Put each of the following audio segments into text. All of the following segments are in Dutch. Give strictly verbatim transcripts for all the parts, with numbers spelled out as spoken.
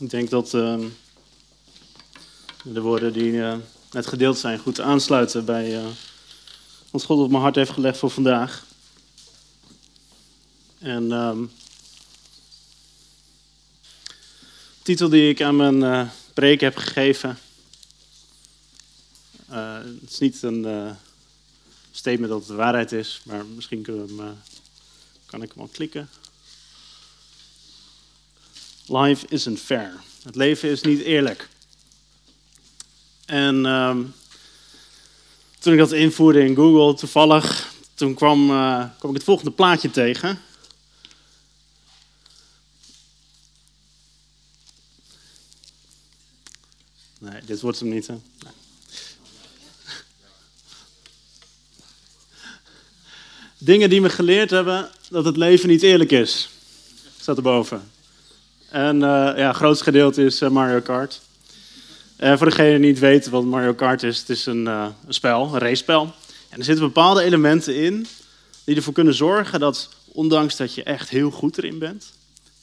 Ik denk dat uh, de woorden die uh, net gedeeld zijn goed aansluiten bij uh, wat God op mijn hart heeft gelegd voor vandaag. En um, de titel die ik aan mijn uh, preek heb gegeven, uh, het is niet een uh, statement dat het de waarheid is, maar misschien kunnen we hem, uh, kan ik hem al klikken. Life isn't fair. Het leven is niet eerlijk. En um, toen ik dat invoerde in Google, toevallig, toen kwam, uh, kwam ik het volgende plaatje tegen. Nee, dit wordt hem niet, hè? Nee. Dingen die me geleerd hebben dat het leven niet eerlijk is. Staat erboven. En uh, ja, het grootste gedeelte is uh, Mario Kart. Uh, voor degenen die niet weten wat Mario Kart is, het is een, uh, een spel, een racespel. En er zitten bepaalde elementen in die ervoor kunnen zorgen dat, ondanks dat je echt heel goed erin bent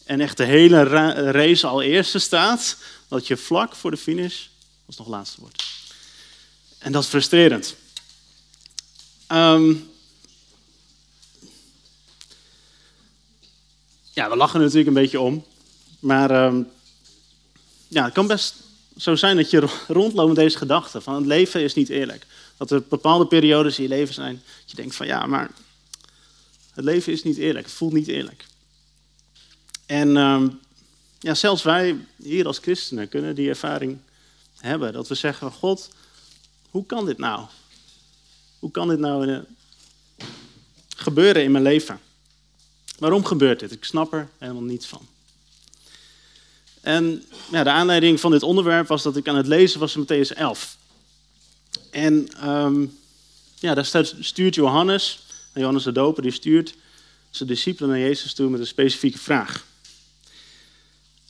en echt de hele ra- race al eerste staat, dat je vlak voor de finish alsnog laatste wordt. En dat is frustrerend. Um, ja, we lachen er natuurlijk een beetje om. Maar um, ja, het kan best zo zijn dat je rondloopt met deze gedachte van het leven is niet eerlijk. Dat er bepaalde periodes in je leven zijn dat je denkt van ja, maar het leven is niet eerlijk. Het voelt niet eerlijk. En um, ja, zelfs wij hier als christenen kunnen die ervaring hebben. Dat we zeggen, God, hoe kan dit nou? Hoe kan dit nou uh, gebeuren in mijn leven? Waarom gebeurt dit? Ik snap er helemaal niets van. En ja, de aanleiding van dit onderwerp was dat ik aan het lezen was in Matteüs elf. En um, ja, daar stuurt Johannes, Johannes de Doper, die stuurt zijn discipelen naar Jezus toe met een specifieke vraag.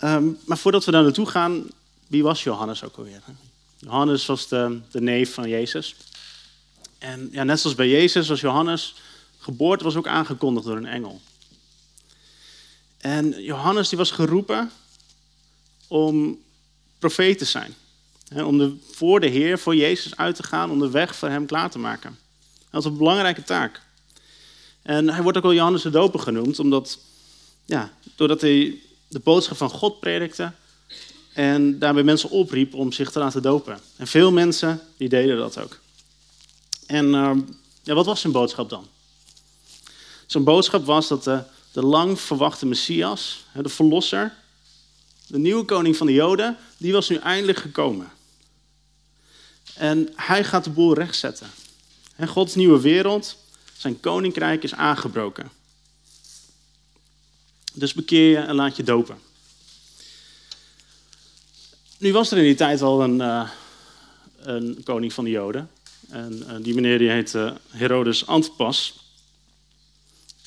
Um, maar voordat we daar naartoe gaan, wie was Johannes ook alweer? Hè? Johannes was de, de neef van Jezus. En ja, net zoals bij Jezus was Johannes, geboorte was ook aangekondigd door een engel. En Johannes die was geroepen om profeet te zijn. Om de, voor de Heer, voor Jezus uit te gaan, om de weg voor hem klaar te maken. Dat is een belangrijke taak. En hij wordt ook wel Johannes de Doper genoemd, omdat, ja, doordat hij de boodschap van God predikte en daarbij mensen opriep om zich te laten dopen. En veel mensen die deden dat ook. En uh, ja, wat was zijn boodschap dan? Zijn boodschap was dat de, de lang verwachte Messias, de verlosser, de nieuwe koning van de Joden, die was nu eindelijk gekomen. En hij gaat de boel rechtzetten. En Gods nieuwe wereld, zijn koninkrijk is aangebroken. Dus bekeer je en laat je dopen. Nu was er in die tijd al een, uh, een koning van de Joden. En uh, die meneer die heette uh, Herodes Antipas.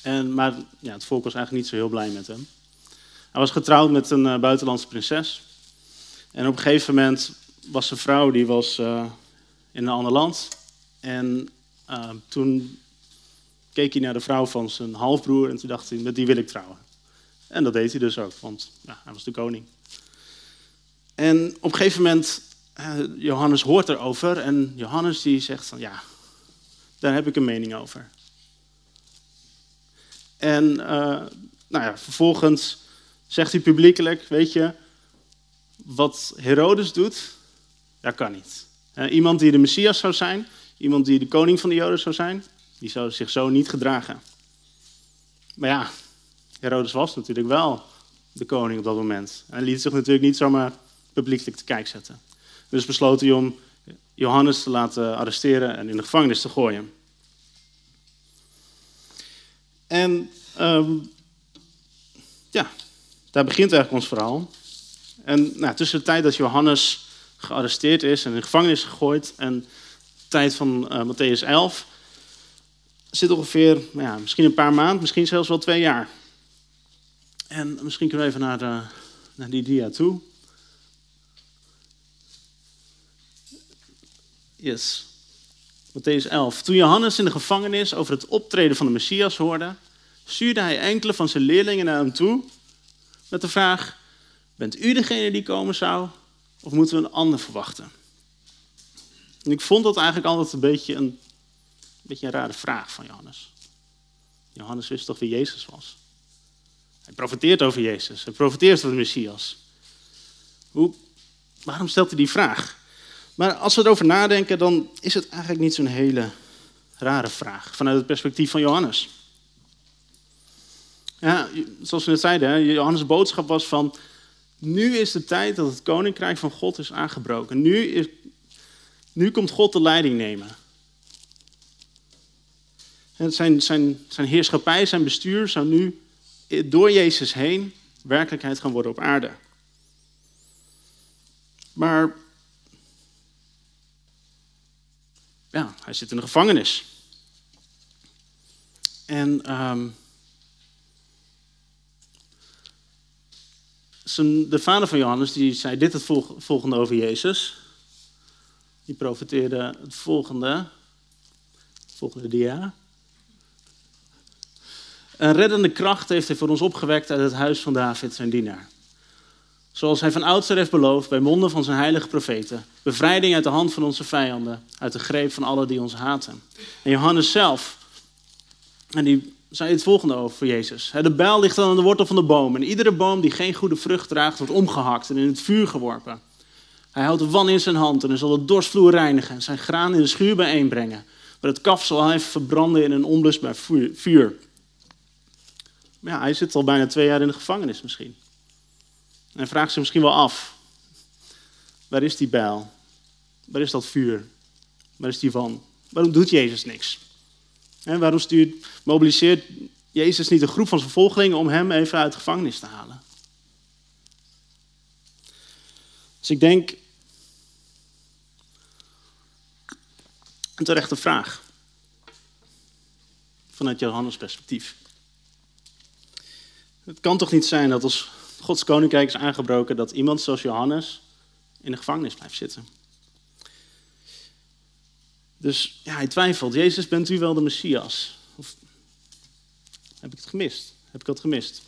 En, maar ja, het volk was eigenlijk niet zo heel blij met hem. Hij was getrouwd met een uh, buitenlandse prinses. En op een gegeven moment was zijn vrouw, die was uh, in een ander land. En uh, toen keek hij naar de vrouw van zijn halfbroer en toen dacht hij, met die wil ik trouwen. En dat deed hij dus ook, want ja, hij was de koning. En op een gegeven moment, uh, Johannes hoort erover en Johannes die zegt van ja, daar heb ik een mening over. En uh, nou ja, vervolgens zegt hij publiekelijk, weet je, wat Herodes doet, dat kan niet. Iemand die de Messias zou zijn, iemand die de koning van de Joden zou zijn, die zou zich zo niet gedragen. Maar ja, Herodes was natuurlijk wel de koning op dat moment. En hij liet zich natuurlijk niet zomaar publiekelijk te kijk zetten. Dus besloot hij om Johannes te laten arresteren en in de gevangenis te gooien. En um, ja... daar begint eigenlijk ons verhaal. En nou, tussen de tijd dat Johannes gearresteerd is en in de gevangenis gegooid en de tijd van uh, Matteüs elf zit ongeveer, nou ja, misschien een paar maanden, misschien zelfs wel twee jaar. En misschien kunnen we even naar, de, naar die dia toe. Yes. Matteüs elf. Toen Johannes in de gevangenis over het optreden van de Messias hoorde, stuurde hij enkele van zijn leerlingen naar hem toe met de vraag, Bent u degene die komen zou? Of moeten we een ander verwachten? En ik vond dat eigenlijk altijd een beetje een, een beetje een rare vraag van Johannes. Johannes wist toch wie Jezus was? Hij profeteert over Jezus. Hij profeteert over de Messias. Hoe, waarom stelt hij die vraag? Maar als we erover nadenken, dan is het eigenlijk niet zo'n hele rare vraag. Vanuit het perspectief van Johannes. Ja, zoals we net zeiden, Johannes' boodschap was van... Nu is de tijd dat het koninkrijk van God is aangebroken. Nu, is, nu komt God de leiding nemen. En zijn, zijn, zijn heerschappij, zijn bestuur zou nu door Jezus heen werkelijkheid gaan worden op aarde. Maar ja, hij zit in de gevangenis. En um, zijn, de vader van Johannes die zei dit het volgende over Jezus. Die profeteerde het volgende. Volgende dia. Een reddende kracht heeft hij voor ons opgewekt uit het huis van David, zijn dienaar. Zoals hij van oudsher heeft beloofd, bij monden van zijn heilige profeten. Bevrijding uit de hand van onze vijanden, uit de greep van allen die ons haten. En Johannes zelf, en die zei het volgende over Jezus. De bijl ligt aan de wortel van de boom. En iedere boom die geen goede vrucht draagt, wordt omgehakt en in het vuur geworpen. Hij houdt de wan in zijn hand en hij zal de dorstvloer reinigen. En zijn graan in de schuur bijeenbrengen. Maar het kaf zal hij verbranden in een onblusbaar vuur. Ja, hij zit al bijna twee jaar in de gevangenis misschien. En hij vraagt zich misschien wel af. Waar is die bijl? Waar is dat vuur? Waar is die van? Waarom doet Jezus niks? En waarom stuurt, mobiliseert Jezus niet een groep van zijn volgelingen om hem even uit de gevangenis te halen? Dus ik denk... Een terechte vraag. Vanuit Johannes' perspectief. Het kan toch niet zijn dat als Gods koninkrijk is aangebroken... dat iemand zoals Johannes in de gevangenis blijft zitten. Dus ja, hij twijfelt. Jezus, bent u wel de Messias? Of heb ik het gemist? Heb ik dat gemist?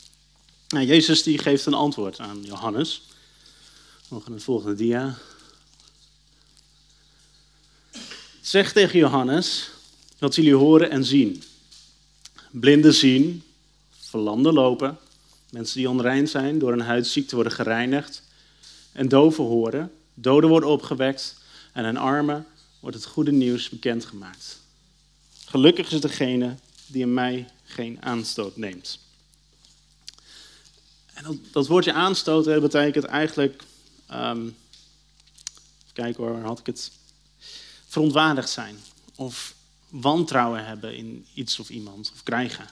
Nou, Jezus die geeft een antwoord aan Johannes. We gaan naar de volgende dia. Zeg tegen Johannes wat jullie horen en zien. Blinden zien, verlamden lopen... Mensen die onrein zijn, door een huidziekte worden gereinigd. En doven horen, doden worden opgewekt. En aan armen wordt het goede nieuws bekendgemaakt. Gelukkig is degene die in mij geen aanstoot neemt. En dat, dat woordje aanstoot hè, betekent eigenlijk... Um, even kijken hoor, waar had ik het? Verontwaardigd zijn. Of wantrouwen hebben in iets of iemand. Of krijgen.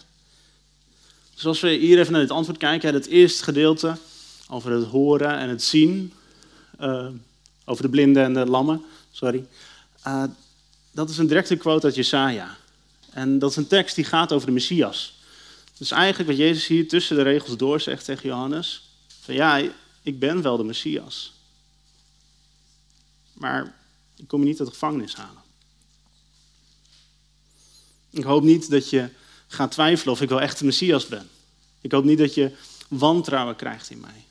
Dus als we hier even naar het antwoord kijken, het eerste gedeelte over het horen en het zien, uh, over de blinden en de lammen, sorry, uh, dat is een directe quote uit Jesaja. En dat is een tekst die gaat over de Messias. Dus eigenlijk wat Jezus hier tussen de regels door zegt tegen Johannes, van ja, ik ben wel de Messias. Maar ik kom je niet uit de gevangenis halen. Ik hoop niet dat je... Ga twijfelen of ik wel echt de Messias ben. Ik hoop niet dat je wantrouwen krijgt in mij.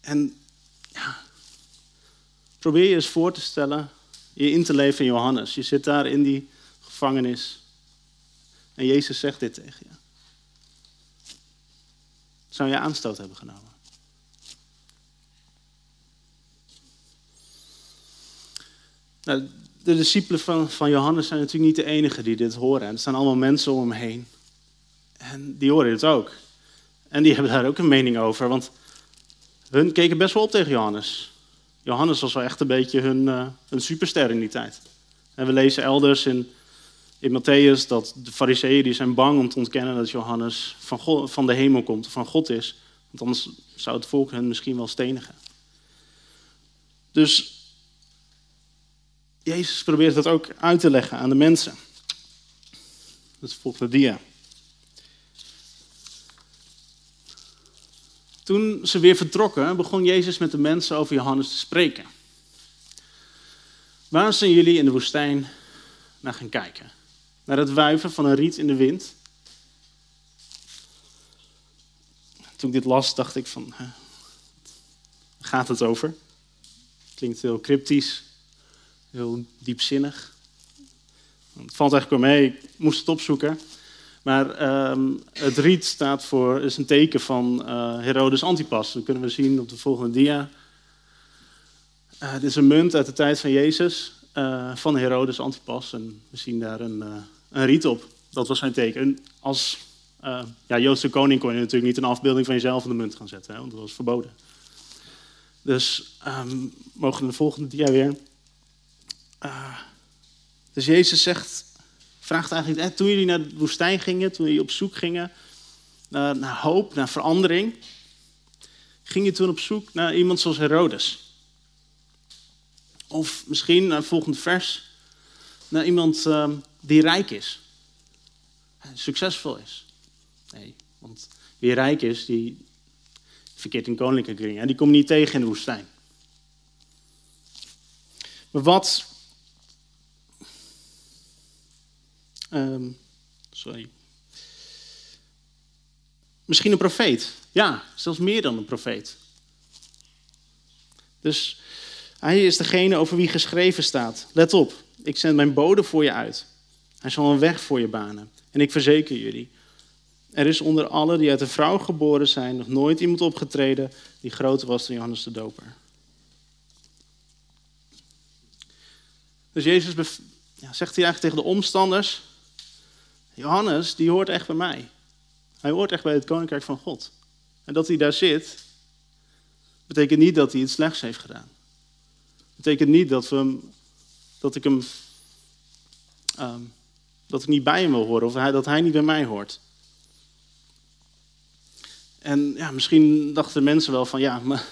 En ja, probeer je eens voor te stellen, je in te leven in Johannes. Je zit daar in die gevangenis en Jezus zegt dit tegen je. Zou je aanstoot hebben genomen? Nou, de discipelen van, van Johannes zijn natuurlijk niet de enigen die dit horen. Er staan allemaal mensen om hem heen. En die horen dit ook. En die hebben daar ook een mening over. Want hun keken best wel op tegen Johannes. Johannes was wel echt een beetje hun, uh, hun superster in die tijd. En we lezen elders in, in Matteüs dat de fariseeën die zijn bang om te ontkennen dat Johannes van, God, van de hemel komt, van God is. Want anders zou het volk hen misschien wel stenigen. Dus... Jezus probeert dat ook uit te leggen aan de mensen. Dat is de volgende dia. Toen ze weer vertrokken, begon Jezus met de mensen over Johannes te spreken. Waar zijn jullie in de woestijn naar gaan kijken? Naar het wuiven van een riet in de wind? Toen ik dit las, dacht ik van, gaat het over? Klinkt heel cryptisch, heel diepzinnig. Het valt eigenlijk wel mee, ik moest het opzoeken. Maar um, het riet staat voor, is een teken van uh, Herodes Antipas. Dat kunnen we zien op de volgende dia. Uh, dit is een munt uit de tijd van Jezus, uh, van Herodes Antipas. En we zien daar een, uh, een riet op. Dat was zijn teken. En als uh, ja, Joodse koning kon je natuurlijk niet een afbeelding van jezelf op de munt gaan zetten, hè, want dat was verboden. Dus um, mogen we de volgende dia weer. Uh, dus Jezus zegt... vraagt eigenlijk, hè, toen jullie naar de woestijn gingen, toen jullie op zoek gingen naar, naar hoop, naar verandering, ging je toen op zoek naar iemand zoals Herodes? Of misschien, naar het volgende vers, naar iemand um, die rijk is, succesvol is. Nee, want wie rijk is, die verkeert in koninklijke kringen, die komt niet tegen in de woestijn. Maar wat... Um, sorry. Misschien een profeet. Ja, zelfs meer dan een profeet. Dus hij is degene over wie geschreven staat. Let op, ik zend mijn bode voor je uit. Hij zal een weg voor je banen. En ik verzeker jullie, er is onder allen die uit een vrouw geboren zijn nog nooit iemand opgetreden die groter was dan Johannes de Doper. Dus Jezus bev- ja, zegt hij eigenlijk tegen de omstanders... Johannes, die hoort echt bij mij. Hij hoort echt bij het Koninkrijk van God. En dat hij daar zit, betekent niet dat hij iets slechts heeft gedaan. Betekent niet dat, we hem, dat ik hem, um, dat ik niet bij hem wil horen of hij, dat hij niet bij mij hoort. En ja, misschien dachten mensen wel van, ja, maar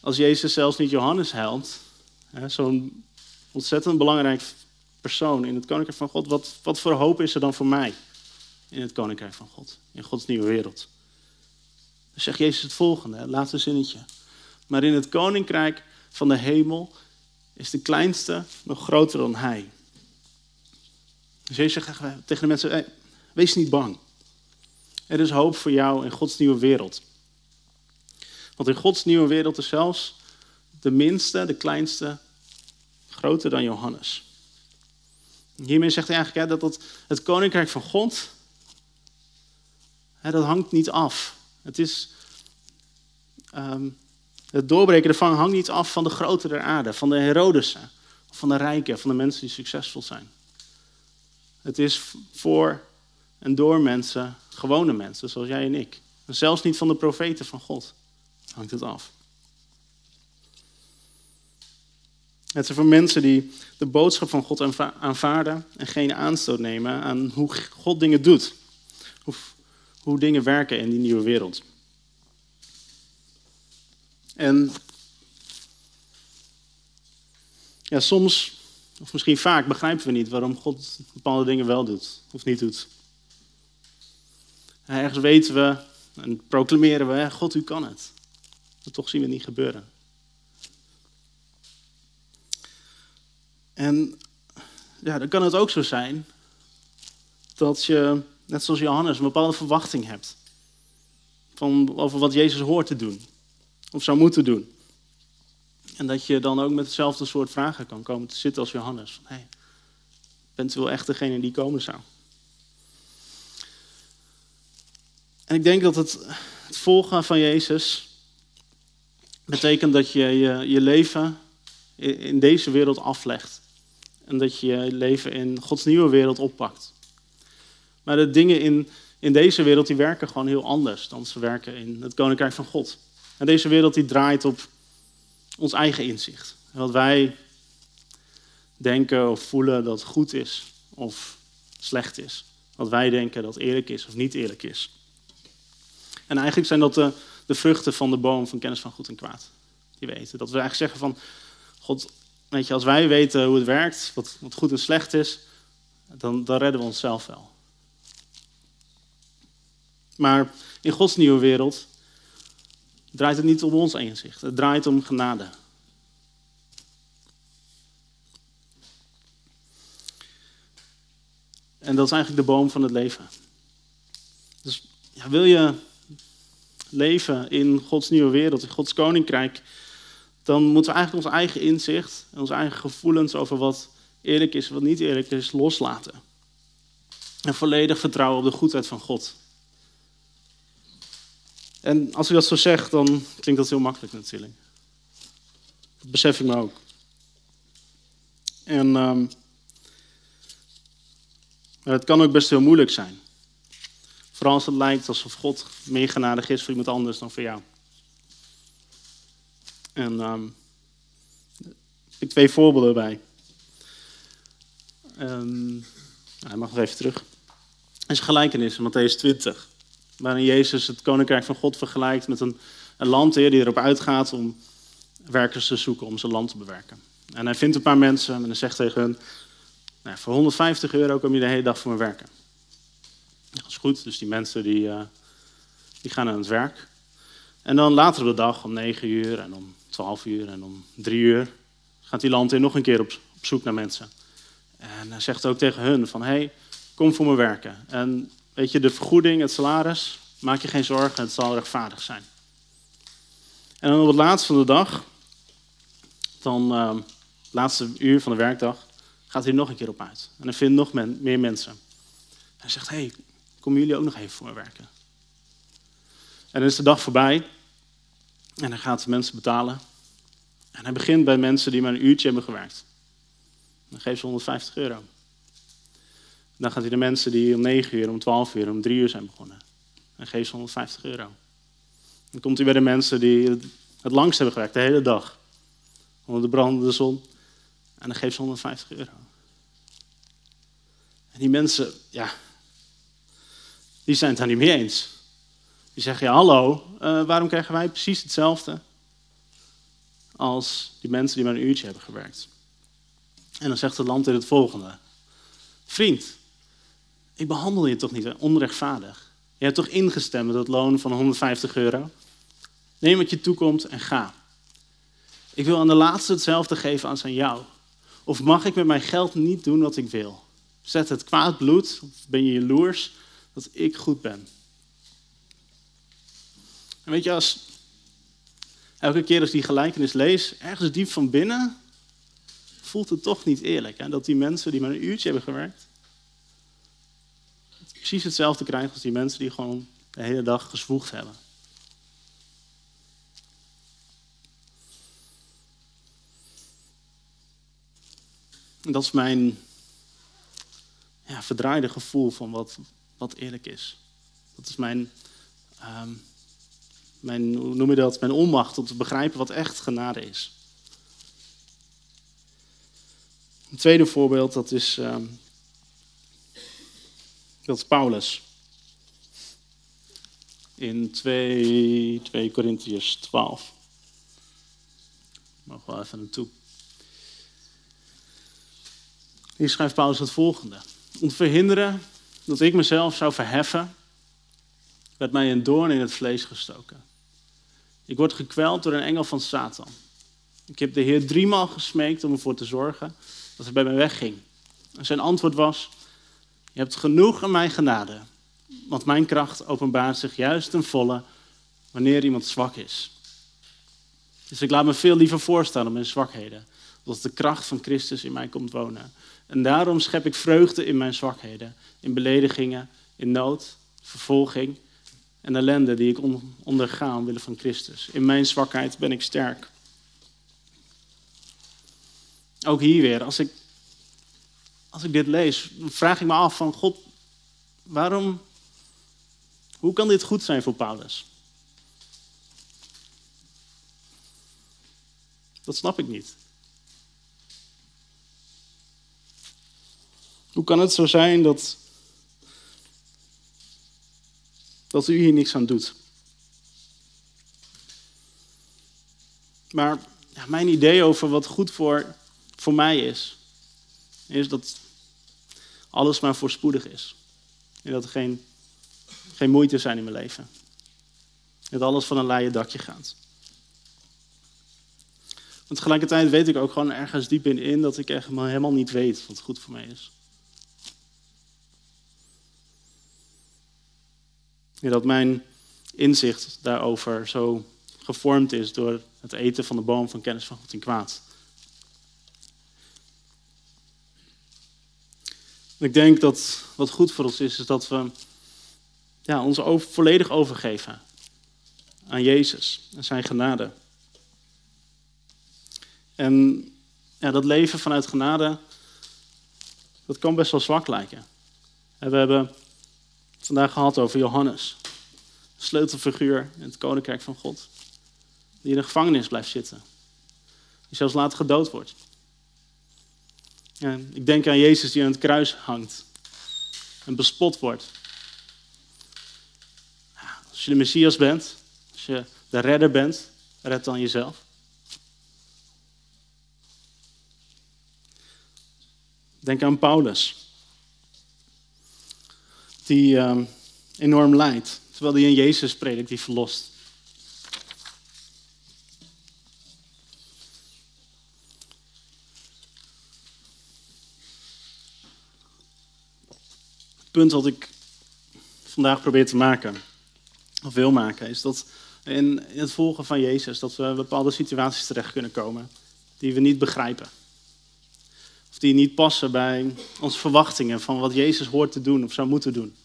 als Jezus zelfs niet Johannes helpt, hè, zo'n ontzettend belangrijk persoon in het Koninkrijk van God, wat, wat voor hoop is er dan voor mij in het Koninkrijk van God, in Gods nieuwe wereld? Dan zegt Jezus het volgende, hè, laatste zinnetje. Maar in het Koninkrijk van de hemel is de kleinste nog groter dan hij. Dus Jezus zegt tegen de mensen, hey, wees niet bang. Er is hoop voor jou in Gods nieuwe wereld. Want in Gods nieuwe wereld is zelfs de minste, de kleinste, groter dan Johannes. Hiermee zegt hij eigenlijk hè, dat het, het Koninkrijk van God, hè, dat hangt niet af. Het, is, um, het doorbreken ervan hangt niet af van de grote der aarde, van de Herodesen, van de rijken, van de mensen die succesvol zijn. Het is voor en door mensen, gewone mensen, zoals jij en ik. En zelfs niet van de profeten van God hangt het af. Het zijn voor mensen die de boodschap van God aanvaarden en geen aanstoot nemen aan hoe God dingen doet. Of hoe dingen werken in die nieuwe wereld. En ja, soms, of misschien vaak, begrijpen we niet waarom God bepaalde dingen wel doet of niet doet. En ergens weten we en proclameren we, hè, God, u kan het. Maar toch zien we het niet gebeuren. En ja, dan kan het ook zo zijn dat je, net zoals Johannes, een bepaalde verwachting hebt van, over wat Jezus hoort te doen of zou moeten doen. En dat je dan ook met hetzelfde soort vragen kan komen te zitten als Johannes. Van, hey, bent u wel echt degene die komen zou? En ik denk dat het, het volgen van Jezus betekent dat je je, je leven in deze wereld aflegt. En dat je je leven in Gods nieuwe wereld oppakt. Maar de dingen in, in deze wereld die werken gewoon heel anders dan ze werken in het Koninkrijk van God. En deze wereld die draait op ons eigen inzicht. Wat wij denken of voelen dat goed is of slecht is. Wat wij denken dat eerlijk is of niet eerlijk is. En eigenlijk zijn dat de, de vruchten van de boom van kennis van goed en kwaad. Die we eten. Dat we eigenlijk zeggen van... God, weet je, als wij weten hoe het werkt, wat, wat goed en slecht is, dan, dan redden we onszelf wel. Maar in Gods nieuwe wereld draait het niet om ons inzicht. Het draait om genade. En dat is eigenlijk de boom van het leven. Dus ja, wil je leven in Gods nieuwe wereld, in Gods koninkrijk... dan moeten we eigenlijk ons eigen inzicht en onze eigen gevoelens over wat eerlijk is en wat niet eerlijk is, loslaten. En volledig vertrouwen op de goedheid van God. En als ik dat zo zeg, dan klinkt dat heel makkelijk natuurlijk. Dat besef ik me ook. En um, het kan ook best heel moeilijk zijn. Vooral als het lijkt alsof God meer genadig is voor iemand anders dan voor jou. En um, ik heb twee voorbeelden erbij. Um, hij mag nog even terug. Het is een gelijkenis in Matteüs twintig. Waarin Jezus het koninkrijk van God vergelijkt met een, een landheer die erop uitgaat om werkers te zoeken om zijn land te bewerken. En hij vindt een paar mensen en hij zegt tegen hun, nou, voor honderdvijftig euro kom je de hele dag voor me werken. Dat is goed, dus die mensen die, uh, die gaan aan het werk. En dan later op de dag, om negen uur en om twaalf uur en om drie uur, gaat die landheer nog een keer op, op zoek naar mensen. En hij zegt ook tegen hun van, hé, hey, kom voor me werken. En weet je, de vergoeding, het salaris, maak je geen zorgen, het zal rechtvaardig zijn. En dan op het laatst van de dag, dan uh, het laatste uur van de werkdag, gaat hij nog een keer op uit. En hij vindt nog men, meer mensen. En hij zegt, hé, hey, komen jullie ook nog even voor me werken? En dan is de dag voorbij en hij gaat de mensen betalen. En hij begint bij mensen die maar een uurtje hebben gewerkt. Dan geeft ze honderdvijftig euro. Dan gaat hij de mensen die om negen uur, om twaalf uur, om drie uur zijn begonnen. Dan geeft ze honderdvijftig euro. Dan komt hij bij de mensen die het langst hebben gewerkt, de hele dag. Onder de brandende zon. En dan geeft ze honderdvijftig euro. En die mensen, ja, die zijn het daar niet mee eens. Die zeggen, ja, hallo, uh, waarom krijgen wij precies hetzelfde als die mensen die maar een uurtje hebben gewerkt? En dan zegt het land in het volgende. Vriend, ik behandel je toch niet onrechtvaardig? Je hebt toch ingestemd met dat loon van honderdvijftig euro? Neem wat je toekomt en ga. Ik wil aan de laatste hetzelfde geven als aan jou. Of mag ik met mijn geld niet doen wat ik wil? Zet het kwaad bloed, of ben je jaloers, dat ik goed ben? En weet je, als elke keer als die gelijkenis lees, ergens diep van binnen voelt het toch niet eerlijk. Hè? Dat die mensen die maar een uurtje hebben gewerkt, precies hetzelfde krijgen als die mensen die gewoon de hele dag gezwoegd hebben. En dat is mijn ja, verdraaide gevoel van wat, wat eerlijk is. Dat is mijn... Um, Mijn, hoe noem je dat? Mijn onmacht om te begrijpen wat echt genade is. Een tweede voorbeeld, dat is, uh, dat is Paulus. In twee, twee Korintiërs twaalf. Mogen we wel even naartoe. Hier schrijft Paulus het volgende. Om te verhinderen dat ik mezelf zou verheffen, werd mij een doorn in het vlees gestoken. Ik word gekweld door een engel van Satan. Ik heb de Heer driemaal gesmeekt om ervoor te zorgen dat hij bij mij wegging. En zijn antwoord was, je hebt genoeg aan mijn genade, want mijn kracht openbaart zich juist ten volle wanneer iemand zwak is. Dus ik laat me veel liever voorstaan op mijn zwakheden, omdat de kracht van Christus in mij komt wonen. En daarom schep ik vreugde in mijn zwakheden, in beledigingen, in nood, vervolging en ellende die ik onderga omwille van Christus. In mijn zwakheid ben ik sterk. Ook hier weer, als ik, als ik dit lees, vraag ik me af van God, waarom, hoe kan dit goed zijn voor Paulus? Dat snap ik niet. Hoe kan het zo zijn dat dat u hier niks aan doet. Maar ja, mijn idee over wat goed voor, voor mij is, is dat alles maar voorspoedig is. En dat er geen, geen moeite zijn in mijn leven. Dat alles van een leien dakje gaat. Want tegelijkertijd weet ik ook gewoon ergens diep in, in dat ik echt helemaal niet weet wat goed voor mij is. Ja, dat mijn inzicht daarover zo gevormd is door het eten van de boom van kennis van goed en kwaad. Ik denk dat wat goed voor ons is, is dat we ja, ons over, volledig overgeven aan Jezus en zijn genade. En ja, dat leven vanuit genade, dat kan best wel zwak lijken. En we hebben het vandaag gehad over Johannes, sleutelfiguur in het Koninkrijk van God, die in de gevangenis blijft zitten, die zelfs later gedood wordt. En ik denk aan Jezus die aan het kruis hangt en bespot wordt. Als je de Messias bent, als je de redder bent, red dan jezelf. Denk aan Paulus, die uh, enorm lijdt, terwijl hij in Jezus predikt, die verlost. Het punt wat ik vandaag probeer te maken, of wil maken, is dat in het volgen van Jezus, dat we bepaalde situaties terecht kunnen komen die we niet begrijpen. Of die niet passen bij onze verwachtingen van wat Jezus hoort te doen of zou moeten doen.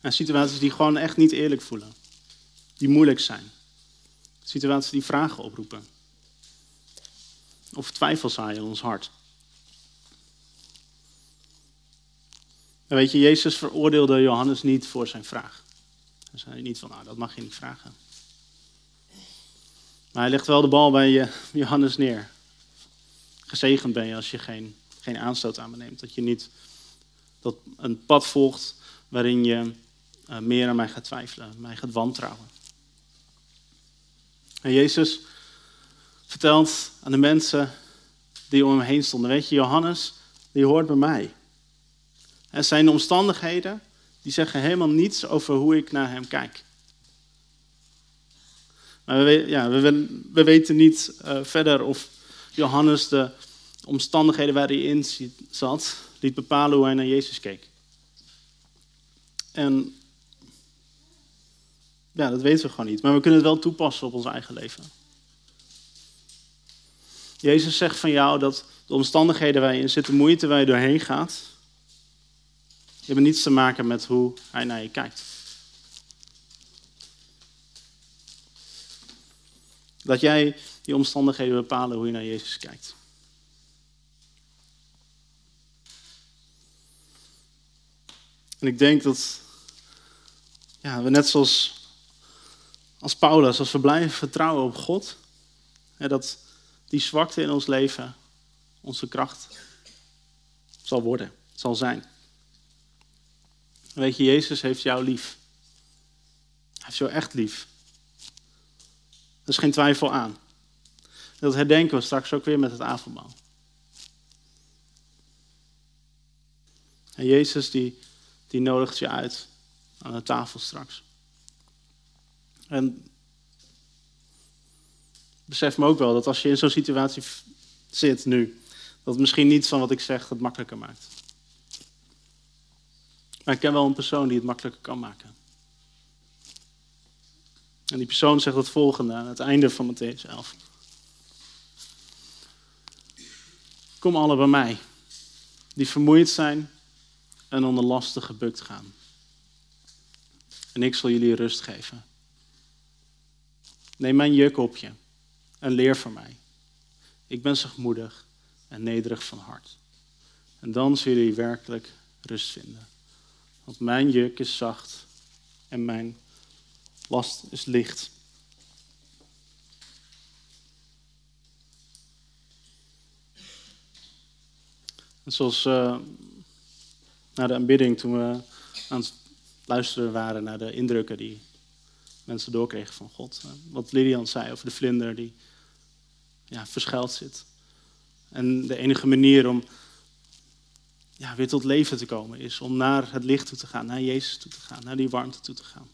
En situaties die gewoon echt niet eerlijk voelen. Die moeilijk zijn. Situaties die vragen oproepen. Of twijfel zaaien in ons hart. En weet je, Jezus veroordeelde Johannes niet voor zijn vraag. Hij zei niet van, nou, dat mag je niet vragen. Maar hij legt wel de bal bij Johannes neer. Gezegend ben je als je geen, geen aanstoot aan me neemt. Dat je niet dat een pad volgt waarin je uh, meer aan mij gaat twijfelen, mij gaat wantrouwen. En Jezus vertelt aan de mensen die om hem heen stonden. Weet je, Johannes, die hoort bij mij. En zijn omstandigheden, die zeggen helemaal niets over hoe ik naar hem kijk. Maar we, ja, we, we weten niet uh, verder of Johannes de omstandigheden waar hij in zat, liet bepalen hoe hij naar Jezus keek. En ja, dat weten we gewoon niet. Maar we kunnen het wel toepassen op ons eigen leven. Jezus zegt van jou dat de omstandigheden waar je in zit, de moeite waar je doorheen gaat, die hebben niets te maken met hoe hij naar je kijkt. Dat jij die omstandigheden bepalen hoe je naar Jezus kijkt. En ik denk dat ja, we net zoals als Paulus, als we blijven vertrouwen op God, hè, dat die zwakte in ons leven onze kracht zal worden, zal zijn. Weet je, Jezus heeft jou lief. Hij heeft jou echt lief. Er is geen twijfel aan. Dat herdenken we straks ook weer met het avondmaal. En Jezus die, die nodigt je uit aan de tafel straks. En besef me ook wel dat als je in zo'n situatie zit nu, dat misschien niets van wat ik zeg het makkelijker maakt. Maar ik ken wel een persoon die het makkelijker kan maken. En die persoon zegt het volgende aan het einde van Matteüs elf. Kom alle bij mij, die vermoeid zijn en onder lasten gebukt gaan. En ik zal jullie rust geven. Neem mijn juk op je en leer van mij. Ik ben zachtmoedig en nederig van hart. En dan zullen jullie werkelijk rust vinden. Want mijn juk is zacht en mijn last is licht. En zoals uh, na de aanbidding, toen we aan het luisteren waren naar de indrukken die mensen doorkregen van God. Wat Lilian zei over de vlinder die ja, verschuild zit. En de enige manier om ja, weer tot leven te komen is om naar het licht toe te gaan, naar Jezus toe te gaan, naar die warmte toe te gaan.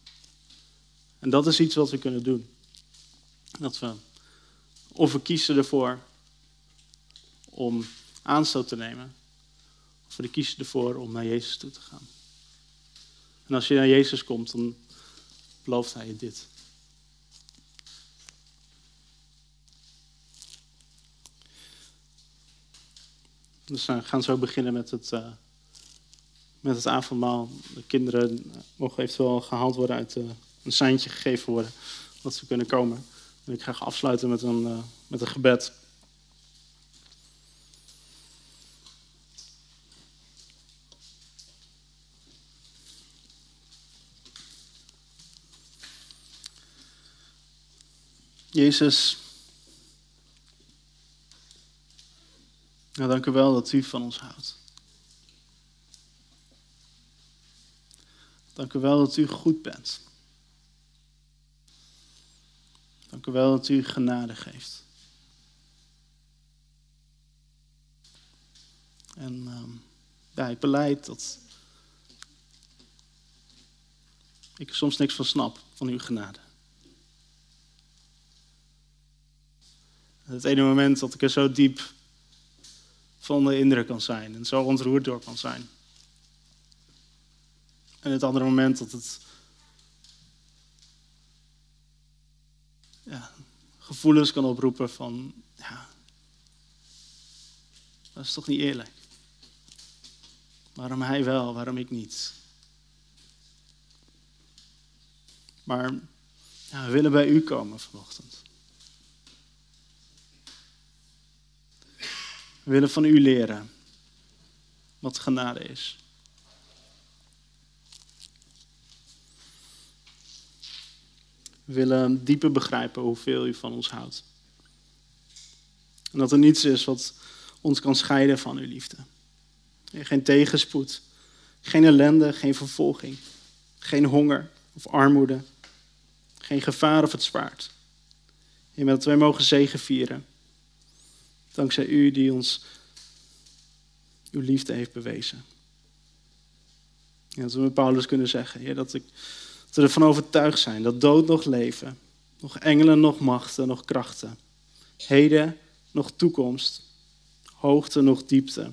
En dat is iets wat we kunnen doen. Dat we, of we kiezen ervoor om aanstoot te nemen, of we kiezen ervoor om naar Jezus toe te gaan. En als je naar Jezus komt, dan belooft hij je dit. Dus we gaan zo beginnen met het, uh, met het avondmaal. De kinderen mogen eventueel gehaald worden uit uh, een seintje gegeven worden, dat ze kunnen komen. En ik ga afsluiten met een, uh, met een gebed. Jezus, nou, dank u wel dat u van ons houdt. Dank u wel dat u goed bent. Dank u wel dat u genade geeft. En um, ja, ik belijd dat ik er soms niks van snap, van uw genade. Het ene moment dat ik er zo diep van de indruk kan zijn en zo ontroerd door kan zijn. En het andere moment dat het ja, gevoelens kan oproepen van, ja, dat is toch niet eerlijk. Waarom hij wel, waarom ik niet? Maar ja, we willen bij u komen vanochtend. We willen van u leren wat genade is. We willen dieper begrijpen hoeveel u van ons houdt. En dat er niets is wat ons kan scheiden van uw liefde. Geen tegenspoed, geen ellende, geen vervolging. Geen honger of armoede. Geen gevaar of het zwaard. En dat wij mogen zegevieren. Dankzij u die ons uw liefde heeft bewezen. En dat we met Paulus kunnen zeggen, Heer, dat, ik, dat we ervan overtuigd zijn dat dood nog leven, nog engelen, nog machten, nog krachten, heden, nog toekomst, hoogte, nog diepte,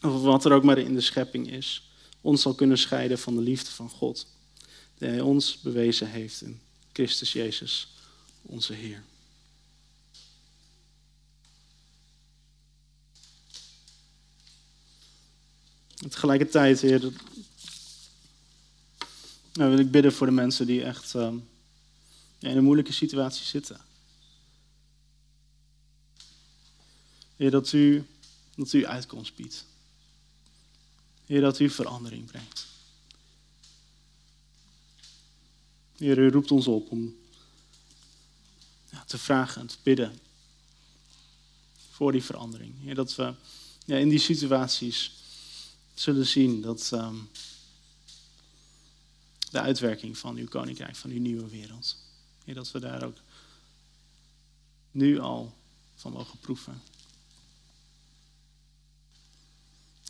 of wat er ook maar in de schepping is, ons zal kunnen scheiden van de liefde van God, die hij ons bewezen heeft in Christus Jezus, onze Heer. En tegelijkertijd, Heer, dat... nou, wil ik bidden voor de mensen die echt um, in een moeilijke situatie zitten. Heer, dat u, dat u uitkomst biedt. Heer, dat u verandering brengt. Heer, u roept ons op om ja, te vragen en te bidden voor die verandering. Heer, dat we ja, in die situaties zullen zien dat um, de uitwerking van uw koninkrijk, van uw nieuwe wereld, Heer, dat we daar ook nu al van mogen proeven.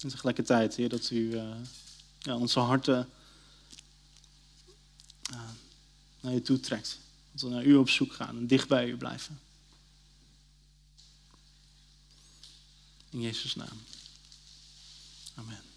En tegelijkertijd, Heer, dat u uh, ja, onze harten uh, naar u toe trekt. Dat we naar u op zoek gaan en dicht bij u blijven. In Jezus' naam. Amen.